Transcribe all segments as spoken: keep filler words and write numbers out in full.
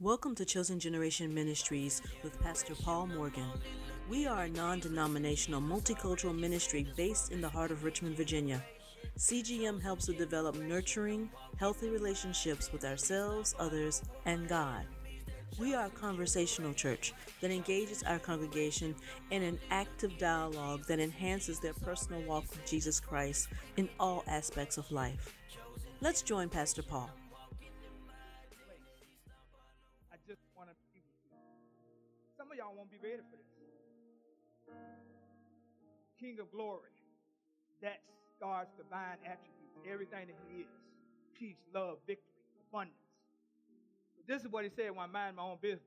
Welcome to Chosen Generation Ministries with Pastor Paul Morgan. We are a non-denominational multicultural ministry based in the heart of Richmond, Virginia. C G M helps to develop nurturing, healthy relationships with ourselves, others, and God. We are a conversational church that engages our congregation in an active dialogue that enhances their personal walk with Jesus Christ in all aspects of life. Let's join Pastor Paul. Some of y'all won't be ready for this. King of glory. That's God's divine attributes. Everything that he is. Peace, love, victory, abundance. But this is what he said when I mind my own business.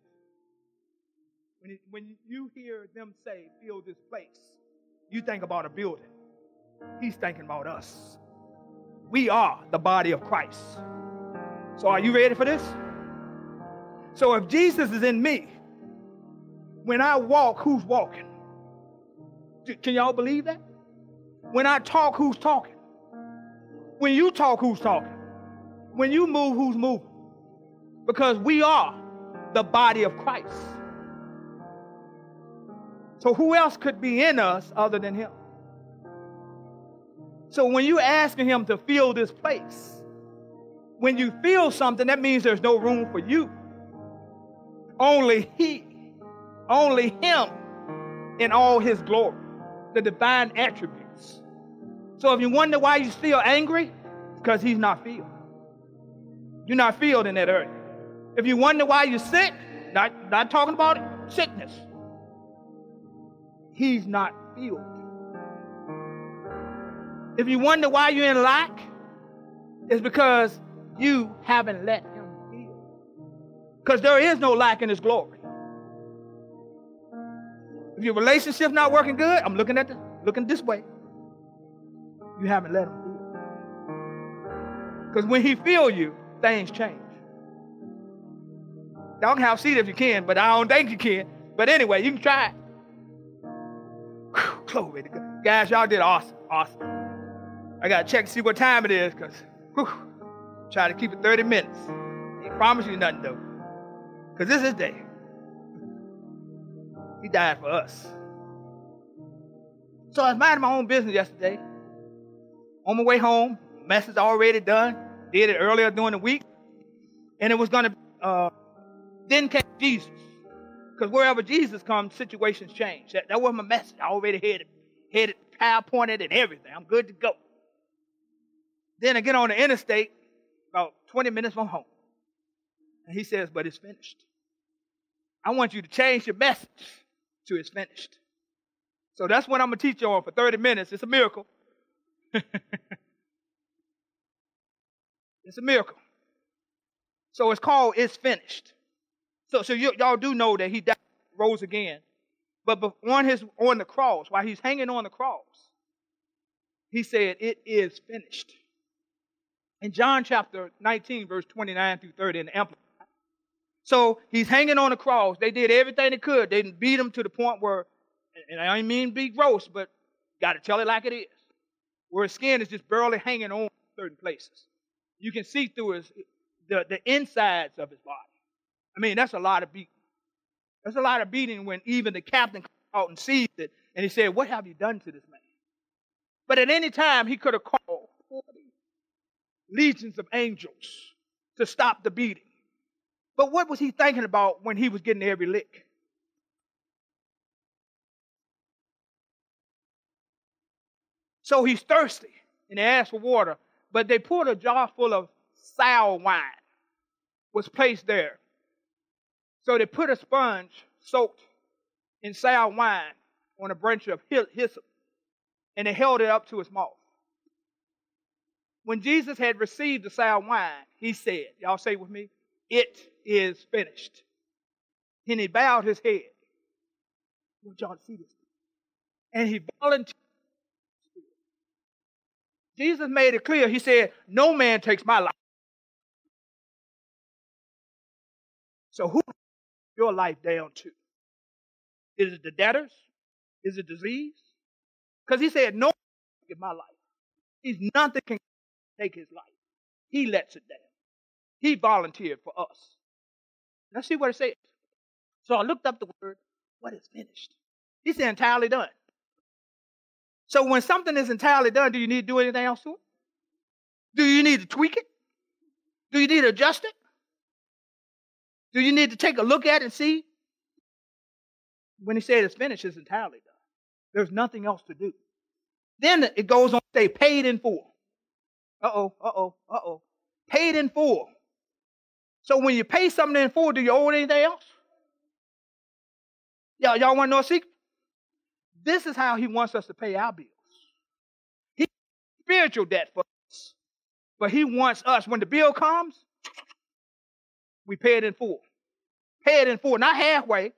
When, it, when you hear them say, fill this place, you think about a building. He's thinking about us. We are the body of Christ. So are you ready for this? So if Jesus is in me, when I walk, who's walking? Can y'all believe that? When I talk, who's talking? When you talk, who's talking? When you move, who's moving? Because we are the body of Christ. So who else could be in us other than him? So when you're asking him to fill this place, when you feel something, that means there's no room for you. Only he. Only him in all his glory, the divine attributes. So if you wonder why you're still angry, because he's not filled. You're not filled in that area. If you wonder why you're sick, not, not talking about it, sickness. He's not filled. If you wonder why you're in lack, it's because you haven't let him fill. Because there is no lack in his glory. If your relationship's not working good, I'm looking at the, looking this way. You haven't let him feel. Because when he feel you, things change. Y'all can have a seat if you can, but I don't think you can. But anyway, you can try it. Whew, glory to God. Guys, y'all did awesome, awesome. I got to check to see what time it is, because try to keep it thirty minutes. I ain't promise you nothing, though. Because this is day. He died for us. So I was minding my own business yesterday. On my way home, message already done. Did it earlier during the week. And it was going to, uh, then came Jesus. Because wherever Jesus comes, situations change. That, that was my message. I already had it, had it PowerPointed and everything. I'm good to go. Then I get on the interstate, about twenty minutes from home. And he says, but it's finished. I want you to change your message. It's finished. So that's what I'm going to teach you on for thirty minutes. It's a miracle. It's a miracle. So it's called It's Finished. So, so y- y'all do know that he died, rose again. But, but on his on the cross, while he's hanging on the cross, he said, it is finished. In John chapter nineteen, verse twenty-nine through thirty in the Amplified. So he's hanging on the cross. They did everything they could. They didn't beat him to the point where, and I don't mean be gross, but got to tell it like it is, where his skin is just barely hanging on in certain places. You can see through his the, the insides of his body. I mean, that's a lot of beating. That's a lot of beating when even the captain comes out and sees it, and he said, what have you done to this man? But at any time, he could have called legions of angels to stop the beating. But what was he thinking about when he was getting every lick? So he's thirsty, and they asked for water, but they poured a jar full of sour wine, was placed there. So they put a sponge soaked in sour wine on a branch of hyssop, and they held it up to his mouth. When Jesus had received the sour wine, he said, y'all say with me, it is finished. And he bowed his head. I want y'all to see this. And he volunteered. Jesus made it clear. He said, no man takes my life. So who is your life down to? Is it the debtors? Is it disease? Because he said, no man can take my life. He's nothing can take his life. He lets it down. He volunteered for us. Let's see what it says. So I looked up the word, what is finished? He said entirely done. So when something is entirely done, do you need to do anything else to it? Do you need to tweak it? Do you need to adjust it? Do you need to take a look at it and see? When he said it's finished, it's entirely done. There's nothing else to do. Then it goes on to say paid in full. Uh-oh, uh-oh, uh-oh. Paid in full. So when you pay something in full, do you owe it anything else? Y'all, y'all want to know a secret? This is how he wants us to pay our bills. He spiritual debt for us. But he wants us, when the bill comes, we pay it in full. Pay it in full, not halfway.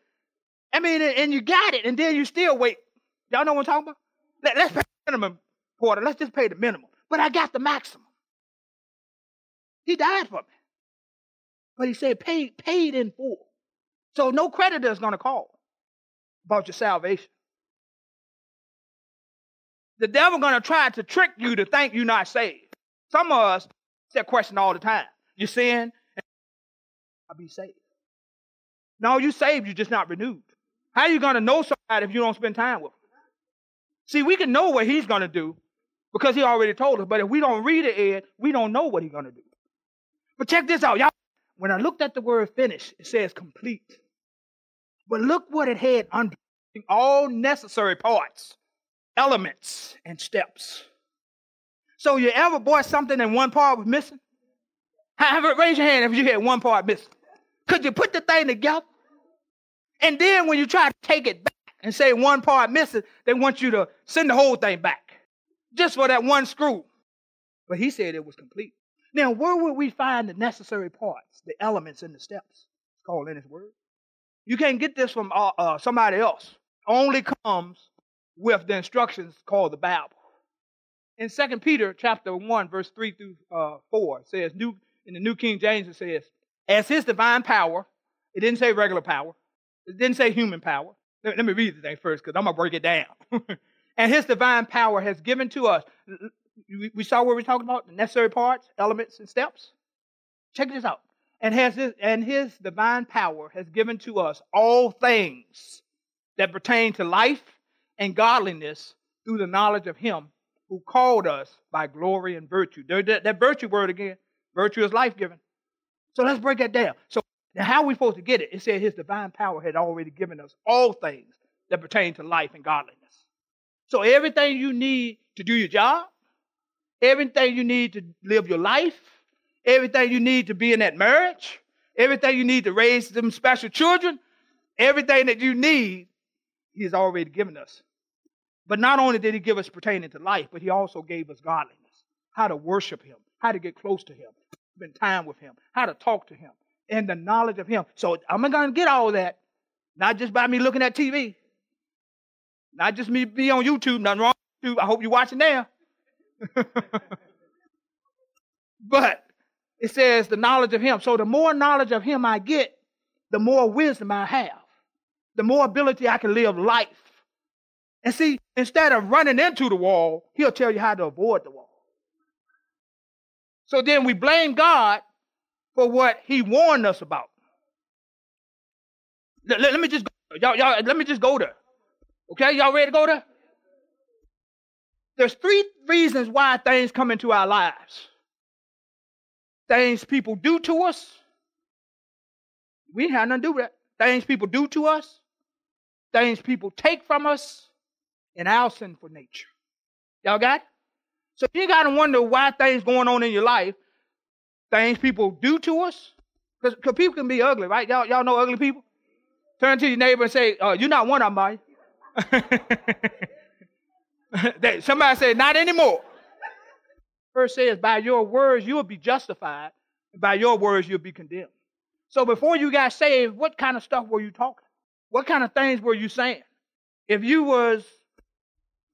I mean, and you got it, and then you still wait. Y'all know what I'm talking about? Let, let's pay the minimum, Porter. Let's just pay the minimum. But I got the maximum. He died for me. But he said paid, paid in full. So no creditor is going to call about your salvation. The devil going to try to trick you to think you're not saved. Some of us ask that question all the time. You sin, and I'll be saved. No, you saved, you're just not renewed. How are you going to know somebody if you don't spend time with them? See, we can know what he's going to do because he already told us. But if we don't read it, Ed, we don't know what he's going to do. But check this out, y'all. When I looked at the word finish, it says complete. But look what it had under all necessary parts, elements, and steps. So you ever bought something and one part was missing? However, raise your hand if you had one part missing. Could you put the thing together? And then when you try to take it back and say one part missing, they want you to send the whole thing back just for that one screw. But he said it was complete. Now, where would we find the necessary parts, the elements and the steps? It's called in his word. You can't get this from uh, uh, somebody else. Only comes with the instructions called the Bible. In Second Peter chapter one, verse three through four, it says, new, in the New King James, it says, as his divine power, it didn't say regular power, it didn't say human power. Let, let me read the thing first, because I'm going to break it down. And his divine power has given to us. We saw what we were talking about, the necessary parts, elements, and steps. Check this out. And, has his, and his divine power has given to us all things that pertain to life and godliness through the knowledge of him who called us by glory and virtue. That, that virtue word again, virtue is life-giving. So let's break that down. So now how are we supposed to get it? It said his divine power had already given us all things that pertain to life and godliness. So everything you need to do your job, everything you need to live your life, everything you need to be in that marriage, everything you need to raise them special children, everything that you need, he has already given us. But not only did he give us pertaining to life, but he also gave us godliness, how to worship him, how to get close to him, spend time with him, how to talk to him, and the knowledge of him. So I'm going to get all that, not just by me looking at T V, not just me be on YouTube, nothing wrong with YouTube. I hope you're watching now. But it says the knowledge of him. So the more knowledge of him I get, the more wisdom I have, the more ability I can live life. And see, instead of running into the wall, he'll tell you how to avoid the wall. So then we blame God for what he warned us about. Let, let, let me just go, y'all, y'all, let me just go there. Okay, y'all ready to go there? There's three reasons why things come into our lives. Things people do to us. We have nothing to do with that. Things people do to us. Things people take from us. And our sinful nature. Y'all got it? So you got to wonder why things going on in your life. Things people do to us. Because people can be ugly, right? Y'all, y'all know ugly people? Turn to your neighbor and say, uh, you're not one of them, are you? Somebody said, not anymore. First says, by your words you'll be justified, and by your words you'll be condemned. So before you got saved, what kind of stuff were you talking? What kind of things were you saying? If you was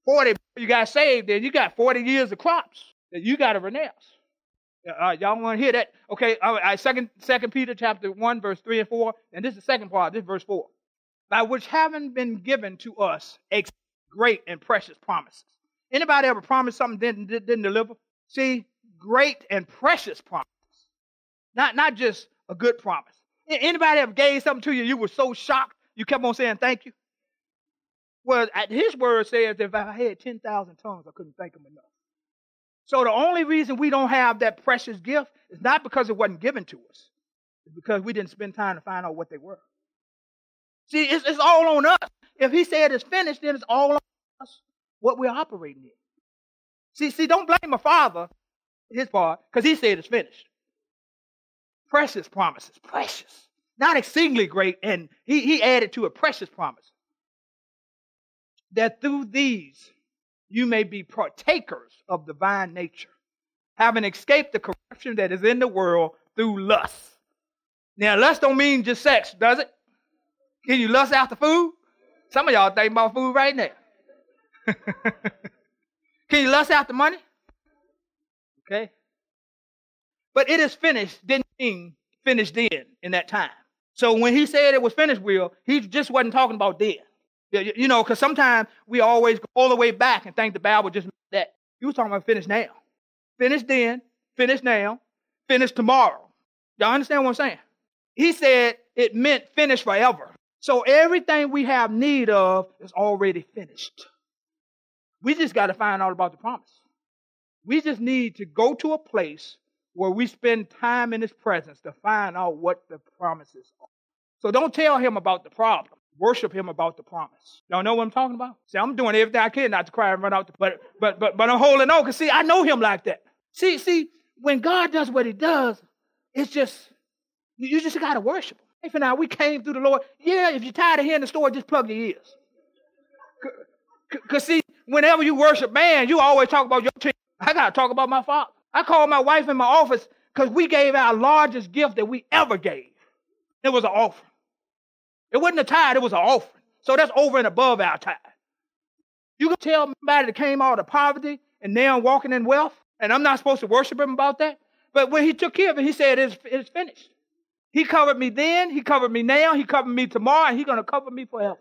forty, you got saved, then you got forty years of crops that you got to renounce. Uh, y'all want to hear that? Okay, all right, second, second Peter chapter one, verse three and four, and this is the second part, this is verse four. By which having been given to us a great and precious promises. Anybody ever promised something didn't, didn't deliver? See, great and precious promises. Not, not just a good promise. Anybody have gave something to you, you were so shocked, you kept on saying thank you? Well, his word says, if I had ten thousand tongues, I couldn't thank him enough. So the only reason we don't have that precious gift is not because it wasn't given to us. It's because we didn't spend time to find out what they were. See, it's, it's all on us. If he said it's finished, then it's all on us what we're operating in. See, see, don't blame a father, his part, because he said it's finished. Precious promises, precious. Not exceedingly great, and he, he added to a precious promise. That through these you may be partakers of divine nature, having escaped the corruption that is in the world through lust. Now, lust don't mean just sex, does it? Can you lust after food? Some of y'all thinking about food right now. Can you lust after money? Okay. But it is finished, didn't mean finished then in that time. So when he said it was finished, Will, he just wasn't talking about then. You know, because sometimes we always go all the way back and think the Bible just meant that. You were talking about finished now. Finished then, finished now, finished tomorrow. Y'all understand what I'm saying? He said it meant finished forever. So everything we have need of is already finished. We just got to find out about the promise. We just need to go to a place where we spend time in his presence to find out what the promises are. So don't tell him about the problem. Worship him about the promise. Y'all know what I'm talking about? See, I'm doing everything I can not to cry and run out, the, but, but, but, but I'm holding on because, see, I know him like that. See, see, when God does what he does, it's just, you just got to worship him. If and I, we came through the Lord. Yeah, if you're tired of hearing the story, just plug your ears. Because, see, whenever you worship man, you always talk about your team. I got to talk about my father. I called my wife in my office because we gave our largest gift that we ever gave. It was an offering. It wasn't a tithe, it was an offering. So that's over and above our tithe. You can tell somebody that came out of poverty and now I'm walking in wealth, and I'm not supposed to worship him about that. But when he took care of it, he said, it's, it's finished. He covered me then, he covered me now, he covered me tomorrow, and he's going to cover me forever.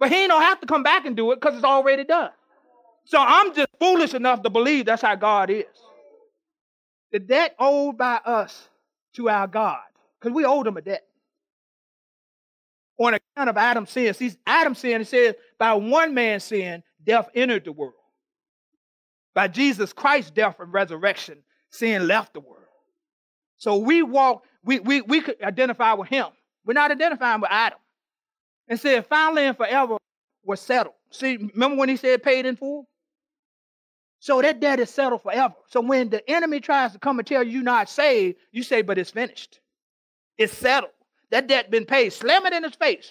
But he don't have to come back and do it because it's already done. So I'm just foolish enough to believe that's how God is. The debt owed by us to our God, because we owed him a debt. On account of Adam's sin. See, Adam's sin, it says, by one man's sin, death entered the world. By Jesus Christ's death and resurrection, sin left the world. So we walk, we, we, we could identify with him. We're not identifying with Adam. And said, finally and forever was settled. See, remember when he said paid in full? So that debt is settled forever. So when the enemy tries to come and tell you you're not saved, you say, but it's finished. It's settled. That debt been paid. Slam it in his face.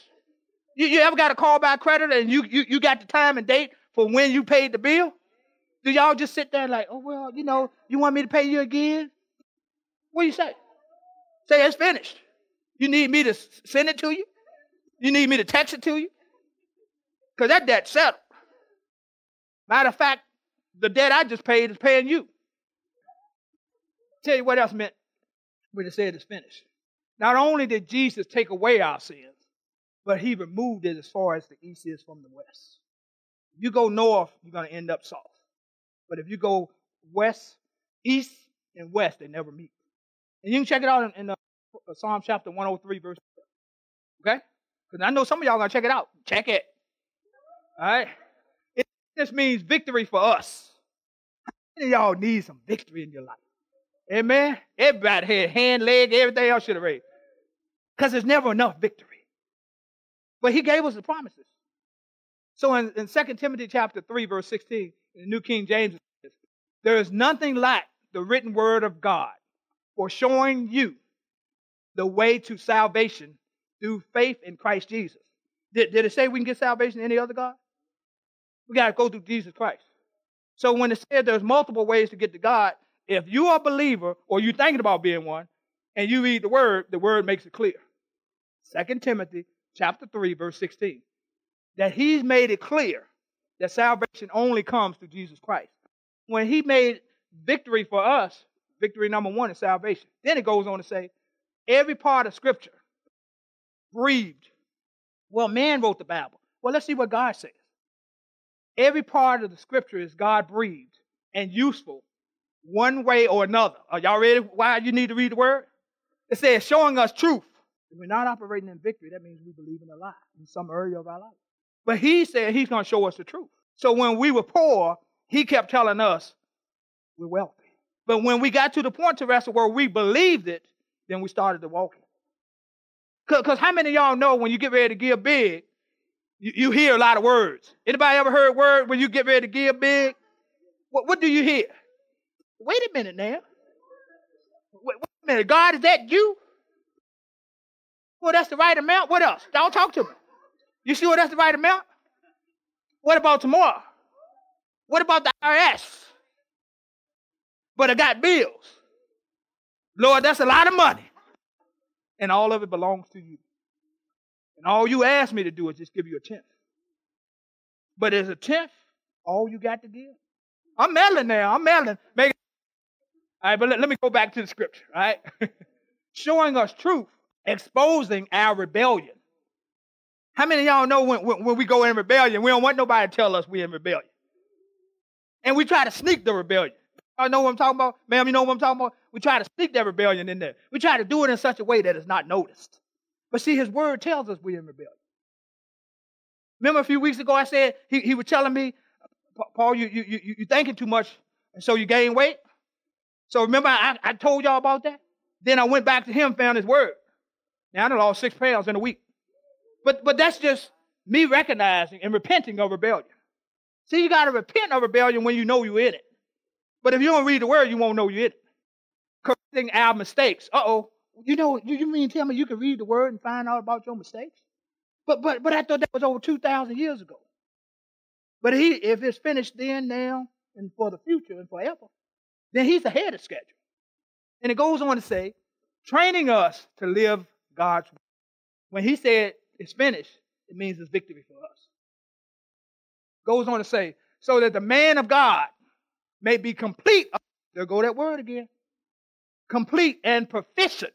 You, you ever got a call by a creditor and you, you you got the time and date for when you paid the bill? Do y'all just sit there like, oh, well, you know, you want me to pay you again? What do you say? Say, it's finished. You need me to send it to you? You need me to text it to you? Because that debt settled. Matter of fact, the debt I just paid is paying you. Tell you what else meant when it said it's finished. Not only did Jesus take away our sins, but he removed it as far as the east is from the west. If you go north, you're going to end up south. But if you go west, east, and west, they never meet. And you can check it out in, in uh, Psalm chapter one oh three, verse twelve. Okay? Because I know some of y'all are going to check it out. Check it. All right? It just means victory for us. How many of y'all need some victory in your life? Amen? Everybody had hand, leg, everything else should have raised. Because there's never enough victory. But he gave us the promises. So in, in Second Timothy chapter three, verse sixteen, in the New King James, there is nothing like the written word of God for showing you the way to salvation through faith in Christ Jesus. Did, did it say we can get salvation in any other God? We got to go through Jesus Christ. So when it said there's multiple ways to get to God, if you are a believer or you're thinking about being one, and you read the word, the word makes it clear. Second Timothy chapter three, verse sixteen. That he's made it clear that salvation only comes through Jesus Christ. When he made victory for us, victory number one is salvation. Then it goes on to say, every part of Scripture breathed. Well, man wrote the Bible. Well, let's see what God says. Every part of the Scripture is God breathed and useful one way or another. Are y'all ready? Why you need to read the word? It says showing us truth. If we're not operating in victory, that means we believe in a lie in some area of our life. But he said he's going to show us the truth. So when we were poor, he kept telling us we're wealthy. But when we got to the point to wrestle where we believed it, then we started to walk it. Because how many of y'all know when you get ready to give big, you, you hear a lot of words? Anybody ever heard word when you get ready to give big? What, what do you hear? Wait a minute now. Wait, wait a minute. God, is that you? Well, that's the right amount. What else? Don't talk to me. You sure that's the right amount? What about tomorrow? What about the I R S? But I got bills. Lord, that's a lot of money. And all of it belongs to you. And all you asked me to do is just give you a tenth. But is a tenth all you got to give? I'm meddling now. I'm meddling. Make all right, but let, let me go back to the scripture, all right? Showing us truth, exposing our rebellion. How many of y'all know when, when, when we go in rebellion, we don't want nobody to tell us we're in rebellion? And we try to sneak the rebellion. Y'all know what I'm talking about? Ma'am, you know what I'm talking about? We try to sneak that rebellion in there. We try to do it in such a way that it's not noticed. But see, his word tells us we're in rebellion. Remember a few weeks ago I said, he, he was telling me, Paul, you, you, you, you're thinking too much, and so you gain weight? So remember I, I told y'all about that? Then I went back to him, found his word. Now I done lost six pounds in a week. But but that's just me recognizing and repenting of rebellion. See, you got to repent of rebellion when you know you're in it. But if you don't read the word, you won't know you're in it. Correcting our mistakes. Uh-oh. You know, you, you mean tell me you can read the word and find out about your mistakes? But but but I thought that was over two thousand years ago. But he, if it's finished then, now, and for the future and forever, then he's ahead of schedule. And it goes on to say, training us to live God's way. When he said it's finished, it means it's victory for us. Goes on to say, so that the man of God may be complete. There go that word again. Complete and proficient.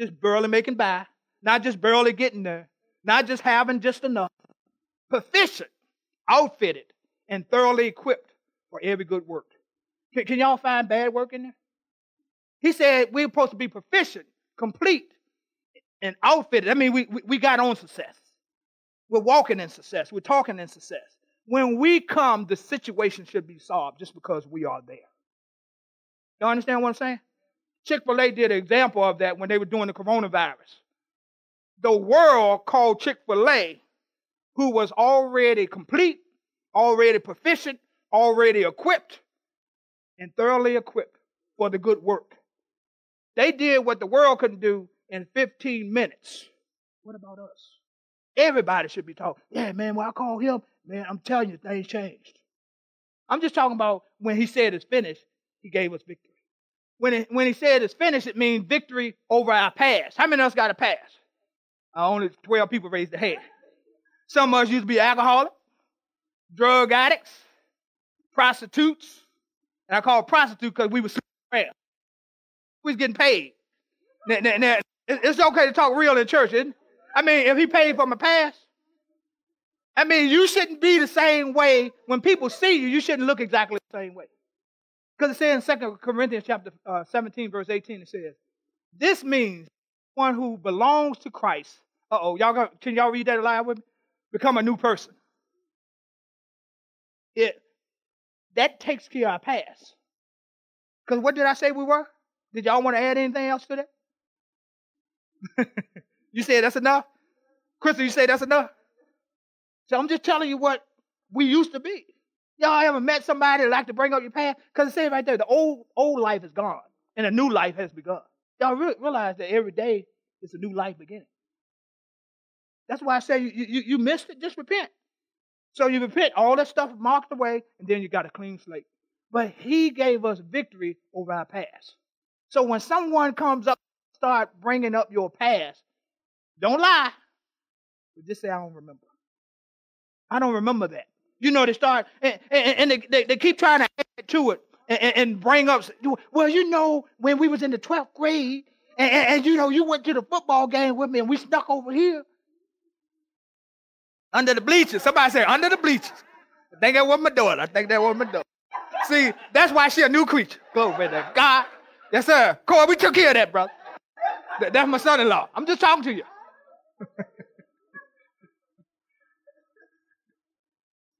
Just barely making by. Not just barely getting there. Not just having just enough. Proficient, outfitted, and thoroughly equipped for every good work. Can, can y'all find bad work in there? He said we're supposed to be proficient, complete, and outfitted. I mean, we, we, we got on success. We're walking in success. We're talking in success. When we come, the situation should be solved just because we are there. Y'all understand what I'm saying? Chick-fil-A did an example of that when they were doing the coronavirus. The world called Chick-fil-A, who was already complete, already proficient, already equipped, and thoroughly equipped for the good work. They did what the world couldn't do in fifteen minutes. What about us? Everybody should be talking. Yeah, man, when I call him, man, I'm telling you, things changed. I'm just talking about when he said it's finished, he gave us victory. When, it, when he said it's finished, it means victory over our past. How many of us got a past? Uh, only twelve people raised their hand. Some of us used to be alcoholics, drug addicts, prostitutes. And I call prostitute because we were sleeping around. We was getting paid. Now, now, now, it's okay to talk real in church, isn't it? I mean, if he paid for my past, I mean, you shouldn't be the same way. When people see you, you shouldn't look exactly the same way. Because it says in Second Corinthians chapter uh, seventeen, verse eighteen, it says, this means one who belongs to Christ. Uh-oh, y'all gonna, can y'all read that aloud with me? Become a new person. It, that takes care of our past. Because what did I say we were? Did y'all want to add anything else to that? You said that's enough? Crystal, you say that's enough? So I'm just telling you what we used to be. Y'all ever met somebody that like to bring up your past? Because it says right there, the old old life is gone and a new life has begun. Y'all re- realize that every day is a new life beginning. That's why I say you, you, you missed it, just repent. So you repent, all that stuff marked away, and then you got a clean slate. But he gave us victory over our past. So when someone comes up and starts bringing up your past, don't lie. But just say, I don't remember. I don't remember that. You know, they start, and, and, and they, they keep trying to add to it and, and bring up, well, you know, when we was in the twelfth grade, and, and, and, you know, you went to the football game with me, and we snuck over here. Under the bleachers. Somebody said, under the bleachers. I think that was my daughter. I think that was my daughter. See, that's why she a new creature. Glory to God. Yes, sir. Corey, we took care of that, brother. That, that's my son-in-law. I'm just talking to you.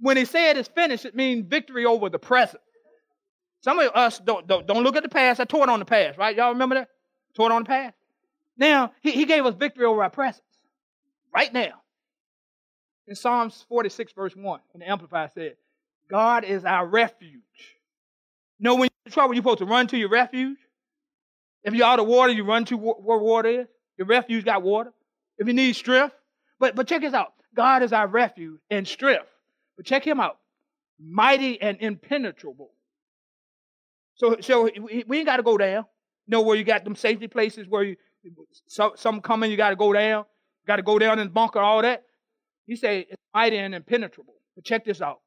When he said it's finished, it means victory over the present. Some of us don't, don't, don't look at the past. I tore it on the past, right? Y'all remember that? Tore it on the past. Now, he, he gave us victory over our presence. Right now. In Psalms forty-six, verse one, in the Amplified said, God is our refuge. You know, when you're in trouble, you're supposed to run to your refuge. If you're out of water, you run to where water is. Your refuge got water. If you need strength. But, but check this out. God is our refuge and strength. But check him out. Mighty and impenetrable. So, so we ain't got to go down. You know where you got them safety places where you, so, some coming, you got to go down. Got to go down in the bunker, all that. He said it's mighty and impenetrable. But check this out.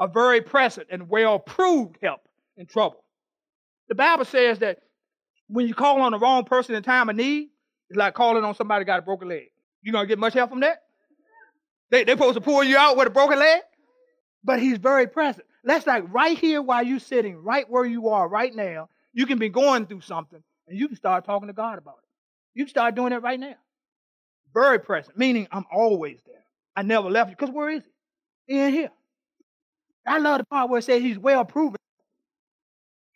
A very present and well-proved help in trouble. The Bible says that when you call on the wrong person in time of need, it's like calling on somebody who got a broken leg. You going to get much help from that? They, they're supposed to pull you out with a broken leg? But he's very present. That's like right here while you're sitting, right where you are right now. You can be going through something, and you can start talking to God about it. You can start doing that right now. Very present, meaning I'm always there. I never left you, because where is he? He ain't here. I love the part where it says he's well proven.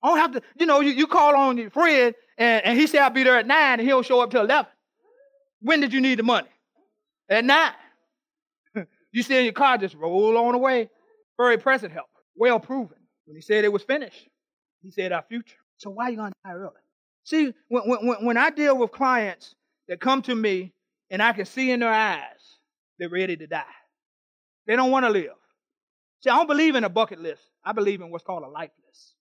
I don't have to, you know, you, you call on your friend, and, and he said I'll be there at nine, and he'll show up till eleven. When did you need the money? At nine. You sit in your car, just roll on away. Very present help, well proven. When he said it was finished, he said our future. So why are you going to die early? See, when, when, when I deal with clients that come to me and I can see in their eyes, they're ready to die. They don't want to live. See, I don't believe in a bucket list. I believe in what's called a life list.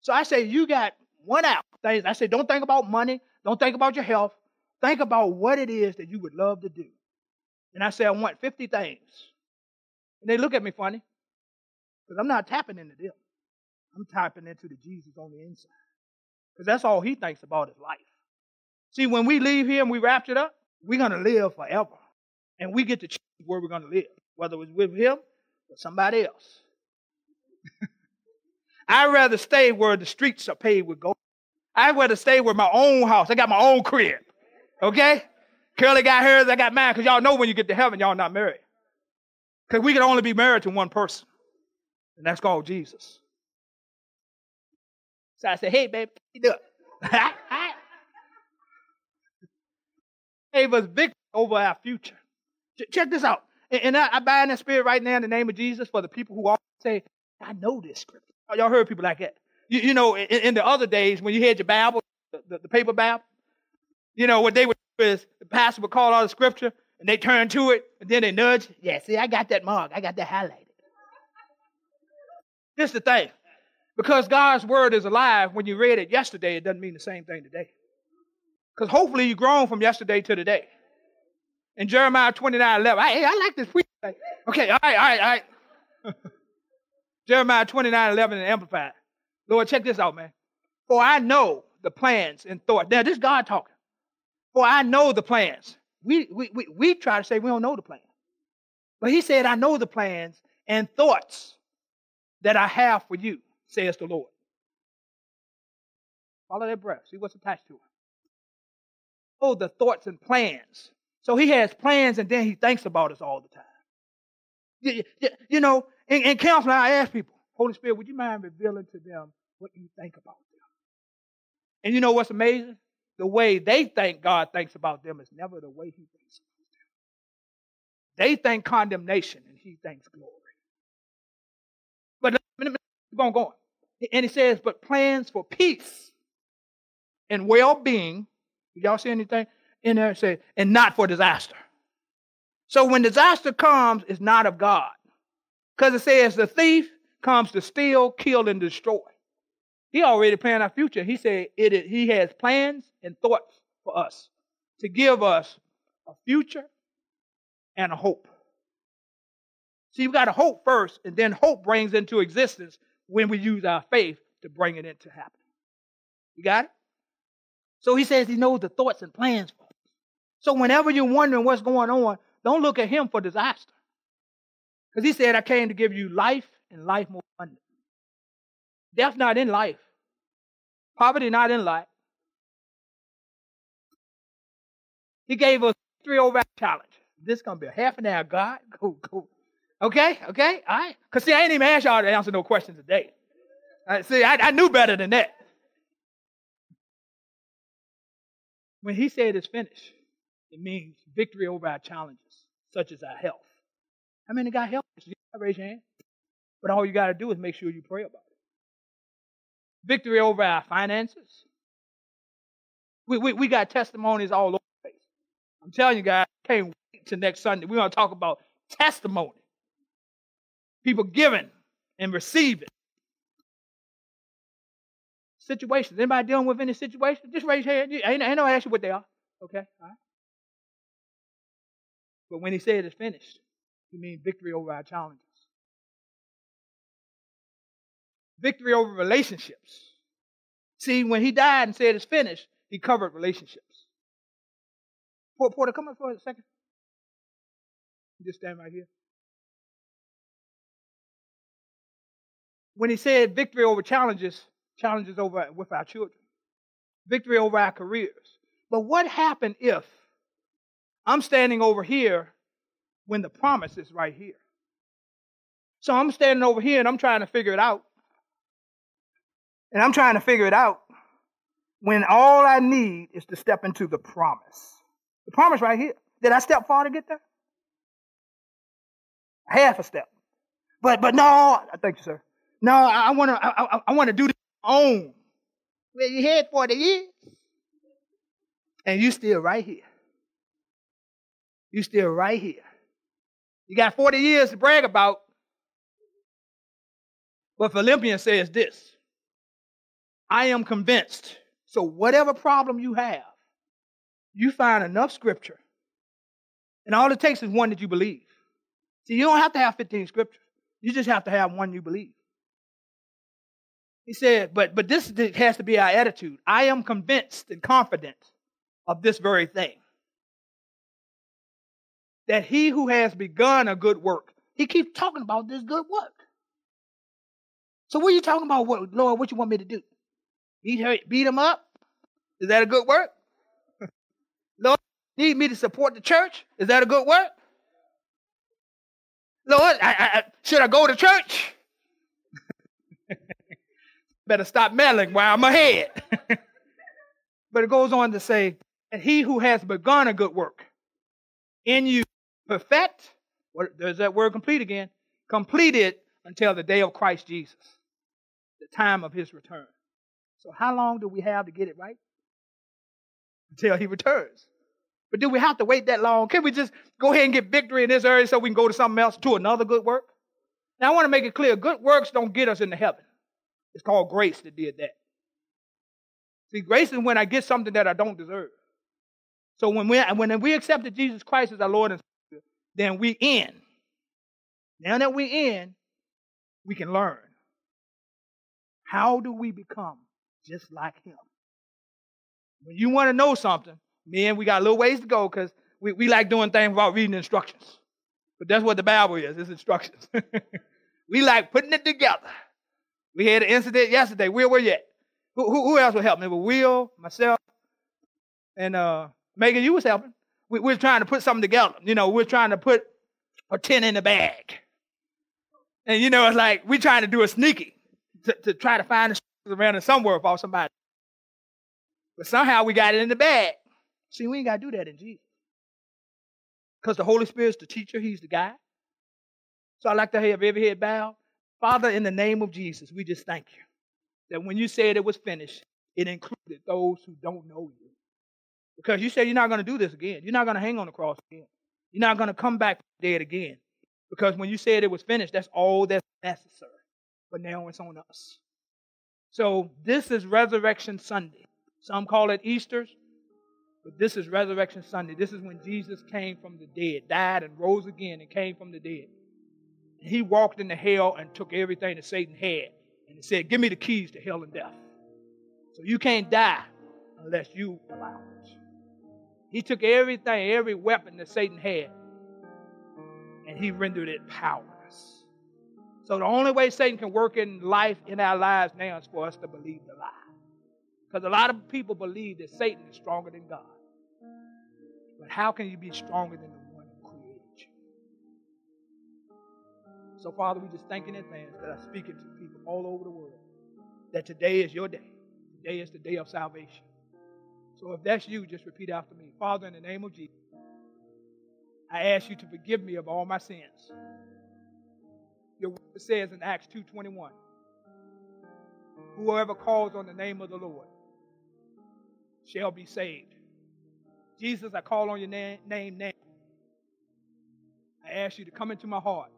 So I say, you got one out. I say, don't think about money. Don't think about your health. Think about what it is that you would love to do. And I say, I want fifty things. And they look at me funny. Because I'm not tapping into them. I'm tapping into the Jesus on the inside. Because that's all he thinks about is life. See, when we leave here and we wrapped it up, we're going to live forever. And we get to choose where we're going to live. Whether it's with him or somebody else. I'd rather stay where the streets are paved with gold. I'd rather stay with my own house. I got my own crib. Okay? Curly got hers, I got mine. Because y'all know when you get to heaven, y'all not married. Because we can only be married to one person. And that's called Jesus. So I said, hey, baby, what you doing? Gave us victory over our future. Ch- check this out. And, and I, I bind that spirit right now in the name of Jesus for the people who always say, I know this scripture. Y'all heard people like that. You, you know, in, in the other days when you had your Bible, the, the, the paper Bible, you know, what they would do is the pastor would call out the scripture and they turn to it and then they nudge. Yeah, see, I got that mark. I got that highlighted. This is the thing. Because God's word is alive, when you read it yesterday, it doesn't mean the same thing today. Because hopefully you've grown from yesterday to today. In Jeremiah twenty-nine eleven, I, I like this preaching. Okay, all right, all right, all right. Jeremiah twenty-nine eleven and Amplified. Lord, check this out, man. For I know the plans and thoughts. Now, this is God talking. For I know the plans. We, we, we, we try to say we don't know the plans. But he said, I know the plans and thoughts that I have for you, says the Lord. Follow that breath. See what's attached to it. Oh, the thoughts and plans. So he has plans and then he thinks about us all the time. You, you, you know, in, in counseling, I ask people, Holy Spirit, would you mind revealing to them what you think about them? And you know what's amazing? The way they think God thinks about them is never the way he thinks about them. They think condemnation and he thinks glory. But let me keep on going. And he says, but plans for peace and well-being. Y'all see anything in there? It says, and not for disaster. So when disaster comes, it's not of God. Because it says the thief comes to steal, kill, and destroy. He already planned our future. He said it is, he has plans and thoughts for us to give us a future and a hope. See, you've got to hope first, and then hope brings into existence when we use our faith to bring it into happening. You got it? So he says he knows the thoughts and plans for us. So whenever you're wondering what's going on, don't look at him for disaster. Because he said, I came to give you life and life more abundant. Death not in life. Poverty not in life. He gave us three old rap challenges. This is going to be a half an hour, God. Go, go. Okay? Okay? All right? Because, see, I ain't even asked y'all to answer no questions today. Right, see, I, I knew better than that. When he said it's finished, it means victory over our challenges, such as our health. How many got health issues? Raise your hand. But all you got to do is make sure you pray about it. Victory over our finances. We, we, we got testimonies all over the place. I'm telling you guys, I can't wait till next Sunday. We're going to talk about testimony. People giving and receiving. Situations. Anybody dealing with any situation? Just raise your hand. I ain't, ain't no ask you what they are. Okay? All right. But when he said it's finished, he means victory over our challenges. Victory over relationships. See, when he died and said it's finished, he covered relationships. Porter, come up for a second. Just stand right here. When he said victory over challenges, challenges over with our children, victory over our careers. But what happened if I'm standing over here when the promise is right here? So I'm standing over here and I'm trying to figure it out. And I'm trying to figure it out when all I need is to step into the promise. The promise right here. Did I step far to get there? Half a step. But but no, thank you, sir. No, I want to I, I, I want to do this on my own. Well, you had forty years. And you still right here. You still right here. You got forty years to brag about. But Philippians says this. I am convinced. So whatever problem you have, you find enough scripture. And all it takes is one that you believe. See, you don't have to have fifteen scriptures. You just have to have one you believe. He said, but, but this has to be our attitude. I am convinced and confident of this very thing. That he who has begun a good work. He keeps talking about this good work. So what are you talking about, what, Lord, what you want me to do? Beat her, beat him up? Is that a good work? Lord, need me to support the church? Is that a good work? Lord, I, I, should I go to church? Better stop meddling while I'm ahead. But it goes on to say, and he who has begun a good work in you perfect, or there's that word complete again, complete it until the day of Christ Jesus, the time of his return. So how long do we have to get it right? Until he returns. But do we have to wait that long? Can we just go ahead and get victory in this area so we can go to something else, to another good work? Now, I want to make it clear, good works don't get us into heaven. It's called grace that did that. See, grace is when I get something that I don't deserve. So when we, when we accepted Jesus Christ as our Lord and Savior, then we in. Now that we're in, we can learn. How do we become just like him? When you want to know something, man, we got a little ways to go because we, we like doing things without reading instructions. But that's what the Bible is. It's instructions. We like putting it together. We had an incident yesterday. Will, where you at? Who, who, who else will help me? Well, Will, myself, and uh, Megan, you was helping. We, we're trying to put something together. You know, we're trying to put a tin in the bag. And, you know, it's like we're trying to do a sneaky to, to try to find the around in somewhere for somebody. But somehow we got it in the bag. See, we ain't got to do that in Jesus. Because the Holy Spirit's the teacher. He's the guide. So I'd like to have every head bowed. Father, in the name of Jesus, we just thank you that when you said it was finished, it included those who don't know you. Because you said you're not going to do this again. You're not going to hang on the cross again. You're not going to come back dead again. Because when you said it was finished, that's all that's necessary. But now it's on us. So this is Resurrection Sunday. Some call it Easter, but this is Resurrection Sunday. This is when Jesus came from the dead, died and rose again and came from the dead. He walked into hell and took everything that Satan had and he said, give me the keys to hell and death. So you can't die unless you allow it. He took everything, every weapon that Satan had, and he rendered it powerless. So the only way Satan can work in life, in our lives now, is for us to believe the lie. Because a lot of people believe that Satan is stronger than God. But how can you be stronger than the one who created you? So, Father, we just thank in advance that I'm speaking to people all over the world, that today is your day. Today is the day of salvation. So if that's you, just repeat after me. Father, in the name of Jesus, I ask you to forgive me of all my sins. Your word says in Acts two twenty-one, whoever calls on the name of the Lord shall be saved. Jesus, I call on your name now. I ask you to come into my heart.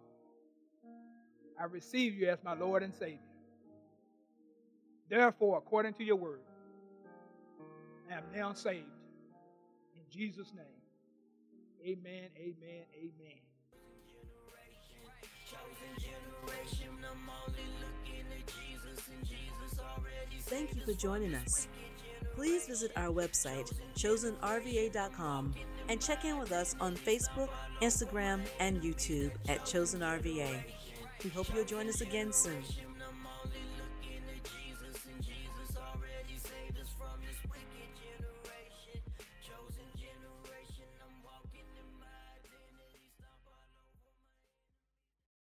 I receive you as my Lord and Savior. Therefore, according to your word, I am now saved. In Jesus' name, amen, amen, amen. Chosen generation, I'm only looking at Jesus, and Jesus already. Thank you for joining us. Please visit our website, chosen R V A dot com, and check in with us on Facebook, Instagram, and YouTube at Chosen R V A. We hope you'll join us again soon.